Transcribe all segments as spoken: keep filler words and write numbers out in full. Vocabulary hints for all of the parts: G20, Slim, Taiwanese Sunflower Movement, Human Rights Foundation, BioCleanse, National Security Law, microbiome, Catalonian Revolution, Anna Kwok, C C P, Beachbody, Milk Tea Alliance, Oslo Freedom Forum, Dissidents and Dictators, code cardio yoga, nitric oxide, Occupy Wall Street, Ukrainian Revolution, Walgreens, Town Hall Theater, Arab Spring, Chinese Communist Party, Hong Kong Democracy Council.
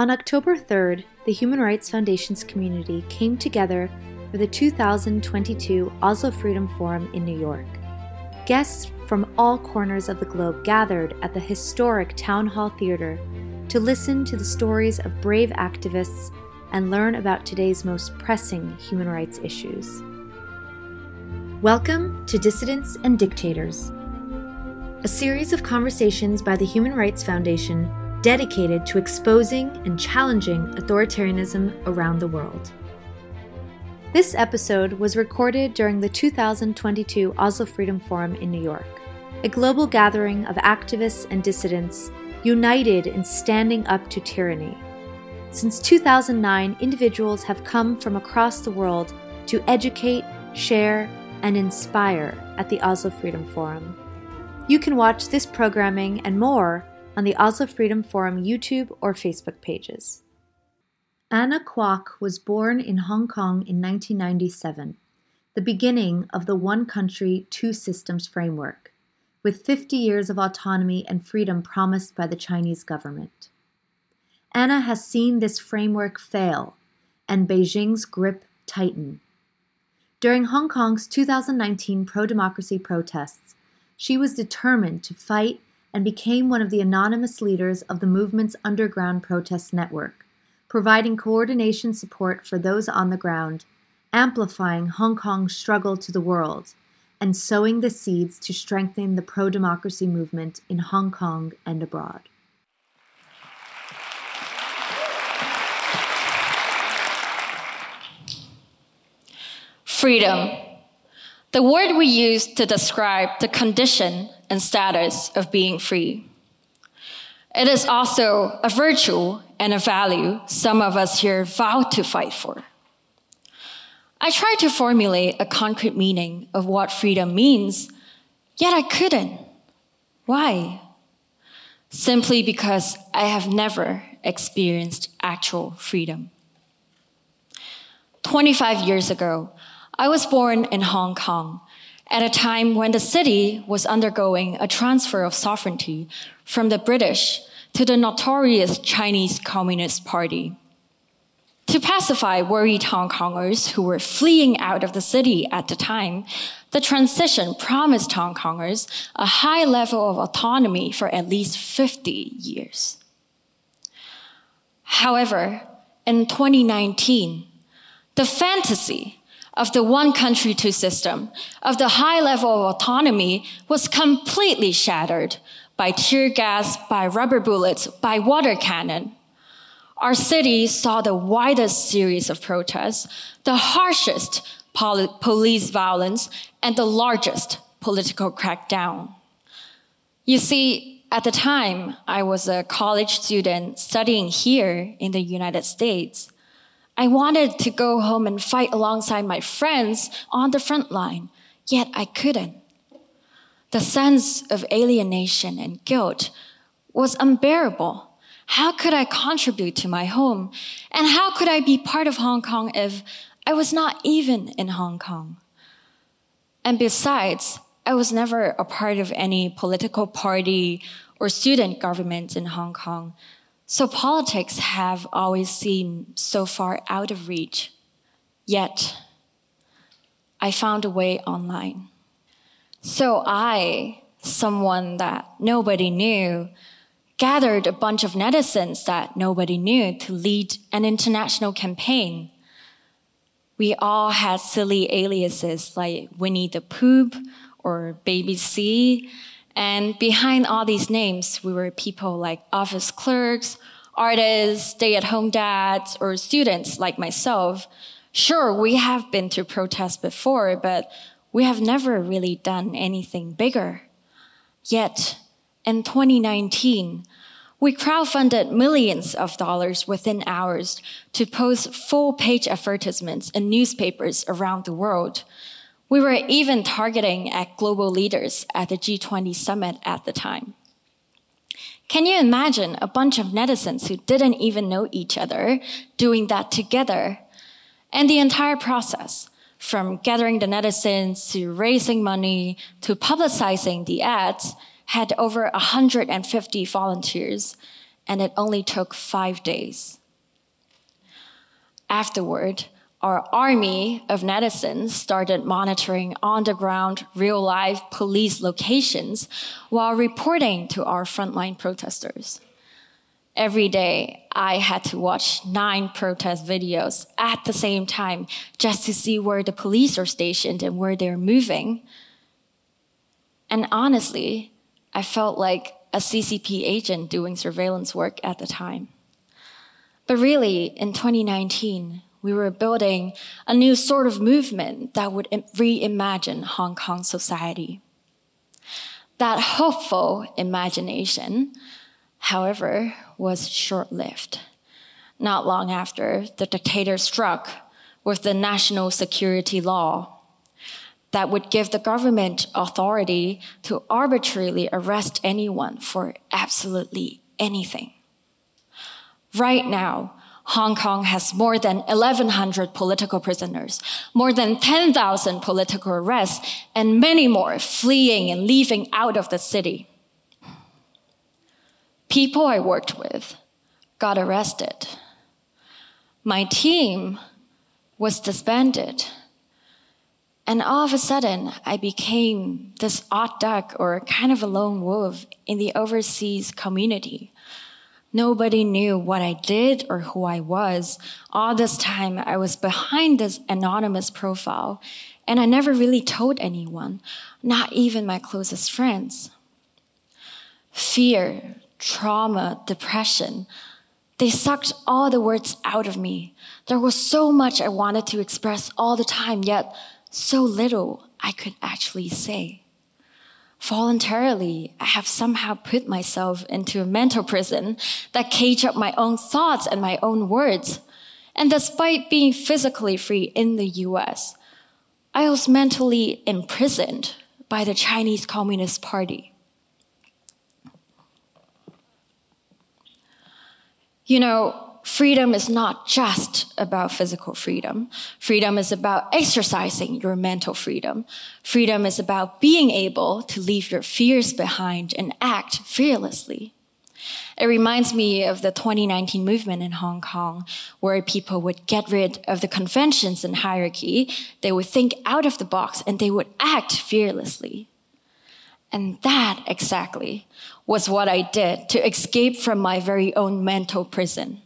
On October third, the Human Rights Foundation's community came together for the two thousand twenty-two Oslo Freedom Forum in New York. Guests from all corners of the globe gathered at the historic Town Hall Theater to listen to the stories of brave activists and learn about today's most pressing human rights issues. Welcome to Dissidents and Dictators, a series of conversations by the Human Rights Foundation dedicated to exposing and challenging authoritarianism around the world. This episode was recorded during the two thousand twenty-two Oslo Freedom Forum in New York, a global gathering of activists and dissidents united in standing up to tyranny. Since two thousand nine, individuals have come from across the world to educate, share, and inspire at the Oslo Freedom Forum. You can watch this programming and more on the Oslo Freedom Forum YouTube or Facebook pages. Anna Kwok was born in Hong Kong in nineteen ninety-seven, the beginning of the one country, two systems framework, with fifty years of autonomy and freedom promised by the Chinese government. Anna has seen this framework fail and Beijing's grip tighten. During Hong Kong's two thousand nineteen pro-democracy protests, she was determined to fight and became one of the anonymous leaders of the movement's underground protest network, providing coordination support for those on the ground, amplifying Hong Kong's struggle to the world, and sowing the seeds to strengthen the pro-democracy movement in Hong Kong and abroad. Freedom, the word we use to describe the condition and status of being free. It is also a virtue and a value some of us here vow to fight for. I tried to formulate a concrete meaning of what freedom means, yet I couldn't. Why? Simply because I have never experienced actual freedom. twenty-five years ago, I was born in Hong Kong at a time when the city was undergoing a transfer of sovereignty from the British to the notorious Chinese Communist Party. To pacify worried Hong Kongers who were fleeing out of the city at the time, the transition promised Hong Kongers a high level of autonomy for at least fifty years. However, in twenty nineteen, the fantasy of the one country, two system, of the high level of autonomy was completely shattered by tear gas, by rubber bullets, by water cannon. Our city saw the widest series of protests, the harshest poli- police violence, and the largest political crackdown. You see, at the time, I was a college student studying here in the United States. I wanted to go home and fight alongside my friends on the front line, yet I couldn't. The sense of alienation and guilt was unbearable. How could I contribute to my home? And how could I be part of Hong Kong if I was not even in Hong Kong? And besides, I was never a part of any political party or student government in Hong Kong, so politics have always seemed so far out of reach. Yet, I found a way online. So I, someone that nobody knew, gathered a bunch of netizens that nobody knew to lead an international campaign. We all had silly aliases like Winnie the Pooh or Baby C, and behind all these names, we were people like office clerks, artists, stay-at-home dads, or students like myself. Sure, we have been to protests before, but we have never really done anything bigger. Yet, in twenty nineteen, we crowdfunded millions of dollars within hours to post full-page advertisements in newspapers around the world. We were even targeting at global leaders at the G twenty summit at the time. Can you imagine a bunch of netizens who didn't even know each other doing that together? And the entire process, from gathering the netizens to raising money to publicizing the ads, had over one hundred fifty volunteers and it only took five days. Afterward, our army of netizens started monitoring on-the-ground, real-life police locations while reporting to our frontline protesters. Every day, I had to watch nine protest videos at the same time just to see where the police are stationed and where they're moving. And honestly, I felt like a C C P agent doing surveillance work at the time. But really, in twenty nineteen, we were building a new sort of movement that would reimagine Hong Kong society. That hopeful imagination, however, was short-lived. Not long after, the dictator struck with the National Security Law that would give the government authority to arbitrarily arrest anyone for absolutely anything. Right now, Hong Kong has more than eleven hundred political prisoners, more than ten thousand political arrests, and many more fleeing and leaving out of the city. People I worked with got arrested. My team was disbanded. And all of a sudden, I became this odd duck or kind of a lone wolf in the overseas community. Nobody knew what I did or who I was. All this time, I was behind this anonymous profile, and I never really told anyone, not even my closest friends. Fear, trauma, depression, they sucked all the words out of me. There was so much I wanted to express all the time, yet so little I could actually say. Voluntarily, I have somehow put myself into a mental prison that caged up my own thoughts and my own words. And despite being physically free in the U S, I was mentally imprisoned by the Chinese Communist Party. You know, freedom is not just about physical freedom. Freedom is about exercising your mental freedom. Freedom is about being able to leave your fears behind and act fearlessly. It reminds me of the twenty nineteen movement in Hong Kong, where people would get rid of the conventions and hierarchy. They would think out of the box and they would act fearlessly. And that exactly was what I did to escape from my very own mental prison.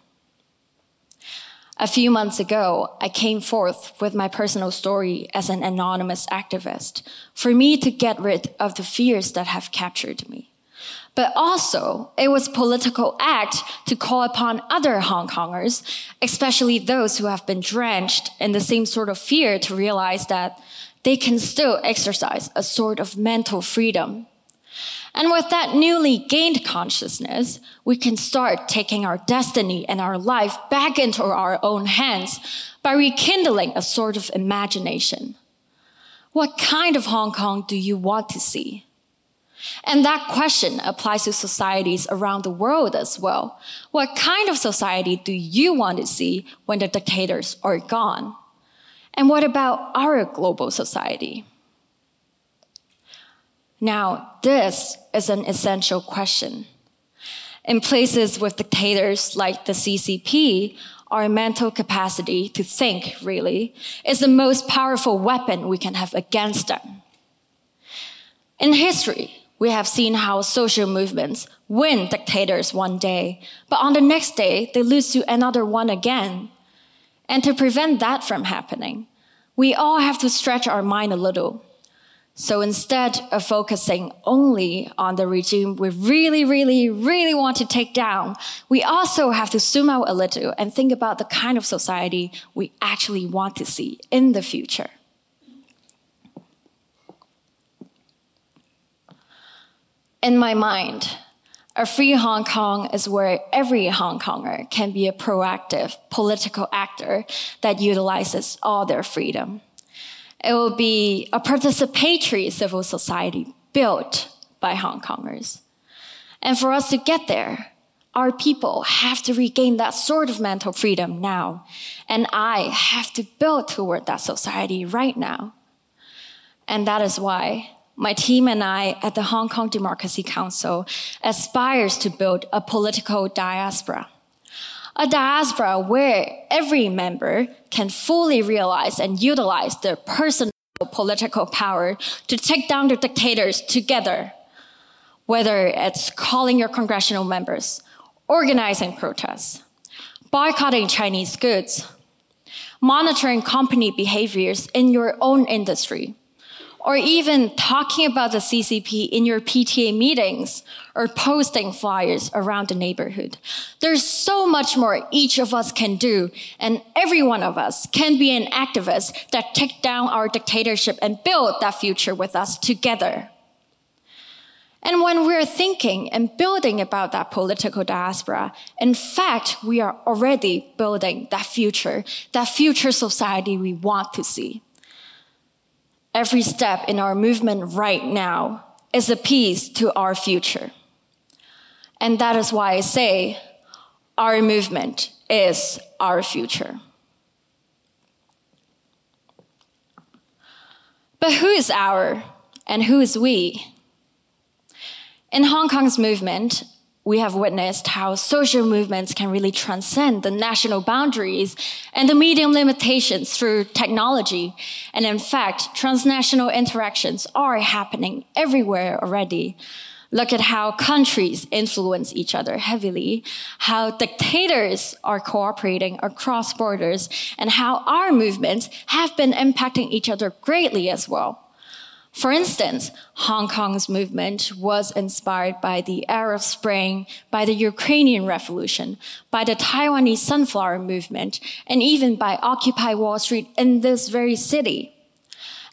A few months ago, I came forth with my personal story as an anonymous activist for me to get rid of the fears that have captured me. But also, it was a political act to call upon other Hong Kongers, especially those who have been drenched in the same sort of fear, to realize that they can still exercise a sort of mental freedom. And with that newly gained consciousness, we can start taking our destiny and our life back into our own hands by rekindling a sort of imagination. What kind of Hong Kong do you want to see? And that question applies to societies around the world as well. What kind of society do you want to see when the dictators are gone? And what about our global society? Now, this is an essential question. In places with dictators like the C C P, our mental capacity to think, really, is the most powerful weapon we can have against them. In history, we have seen how social movements win dictators one day, but on the next day, they lose to another one again. And to prevent that from happening, we all have to stretch our mind a little. So instead of focusing only on the regime we really, really, really want to take down, we also have to zoom out a little and think about the kind of society we actually want to see in the future. In my mind, a free Hong Kong is where every Hong Konger can be a proactive political actor that utilizes all their freedom. It will be a participatory civil society built by Hong Kongers. And for us to get there, our people have to regain that sort of mental freedom now. And I have to build toward that society right now. And that is why my team and I at the Hong Kong Democracy Council aspires to build a political diaspora. A diaspora where every member can fully realize and utilize their personal political power to take down the dictators together, whether it's calling your congressional members, organizing protests, boycotting Chinese goods, monitoring company behaviors in your own industry, or even talking about the C C P in your P T A meetings or posting flyers around the neighborhood. There's so much more each of us can do, and every one of us can be an activist that take down our dictatorship and build that future with us together. And when we're thinking and building about that political diaspora, in fact, we are already building that future, that future society we want to see. Every step in our movement right now is a piece to our future. And that is why I say our movement is our future. But who is our and who is we? In Hong Kong's movement, we have witnessed how social movements can really transcend the national boundaries and the medium limitations through technology. And in fact, transnational interactions are happening everywhere already. Look at how countries influence each other heavily, how dictators are cooperating across borders, and how our movements have been impacting each other greatly as well. For instance, Hong Kong's movement was inspired by the Arab Spring, by the Ukrainian Revolution, by the Taiwanese Sunflower Movement, and even by Occupy Wall Street in this very city.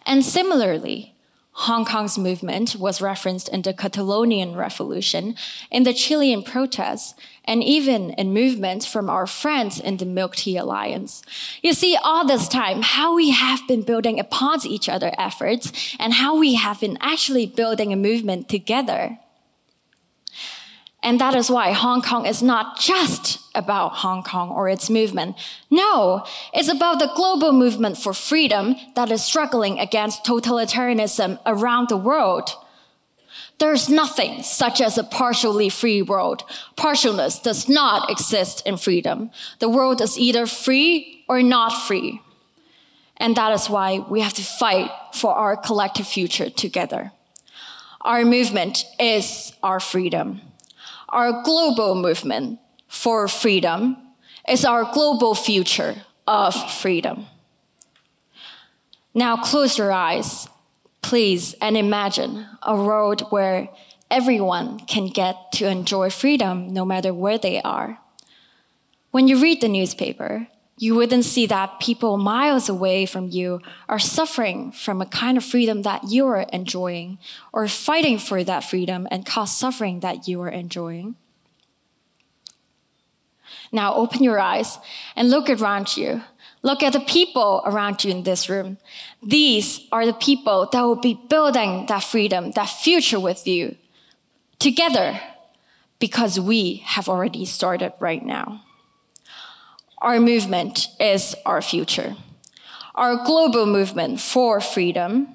And similarly, Hong Kong's movement was referenced in the Catalonian Revolution, in the Chilean protests, and even in movements from our friends in the Milk Tea Alliance. You see, all this time, how we have been building upon each other's efforts and how we have been actually building a movement together. And that is why Hong Kong is not just about Hong Kong or its movement. No, it's about the global movement for freedom that is struggling against totalitarianism around the world. There's nothing such as a partially free world. Partialness does not exist in freedom. The world is either free or not free. And that is why we have to fight for our collective future together. Our movement is our freedom. Our global movement for freedom is our global future of freedom. Now close your eyes, please, and imagine a world where everyone can get to enjoy freedom no matter where they are. When you read the newspaper, you wouldn't see that people miles away from you are suffering from a kind of freedom that you are enjoying, or fighting for that freedom and cause suffering that you are enjoying. Now open your eyes and look around you. Look at the people around you in this room. These are the people that will be building that freedom, that future with you together, because we have already started right now. Our movement is our future. Our global movement for freedom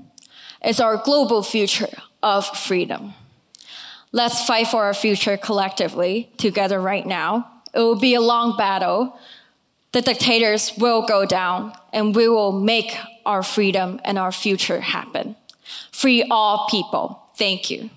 is our global future of freedom. Let's fight for our future collectively, together right now. It will be a long battle. The dictators will go down, and we will make our freedom and our future happen. Free all people. Thank you.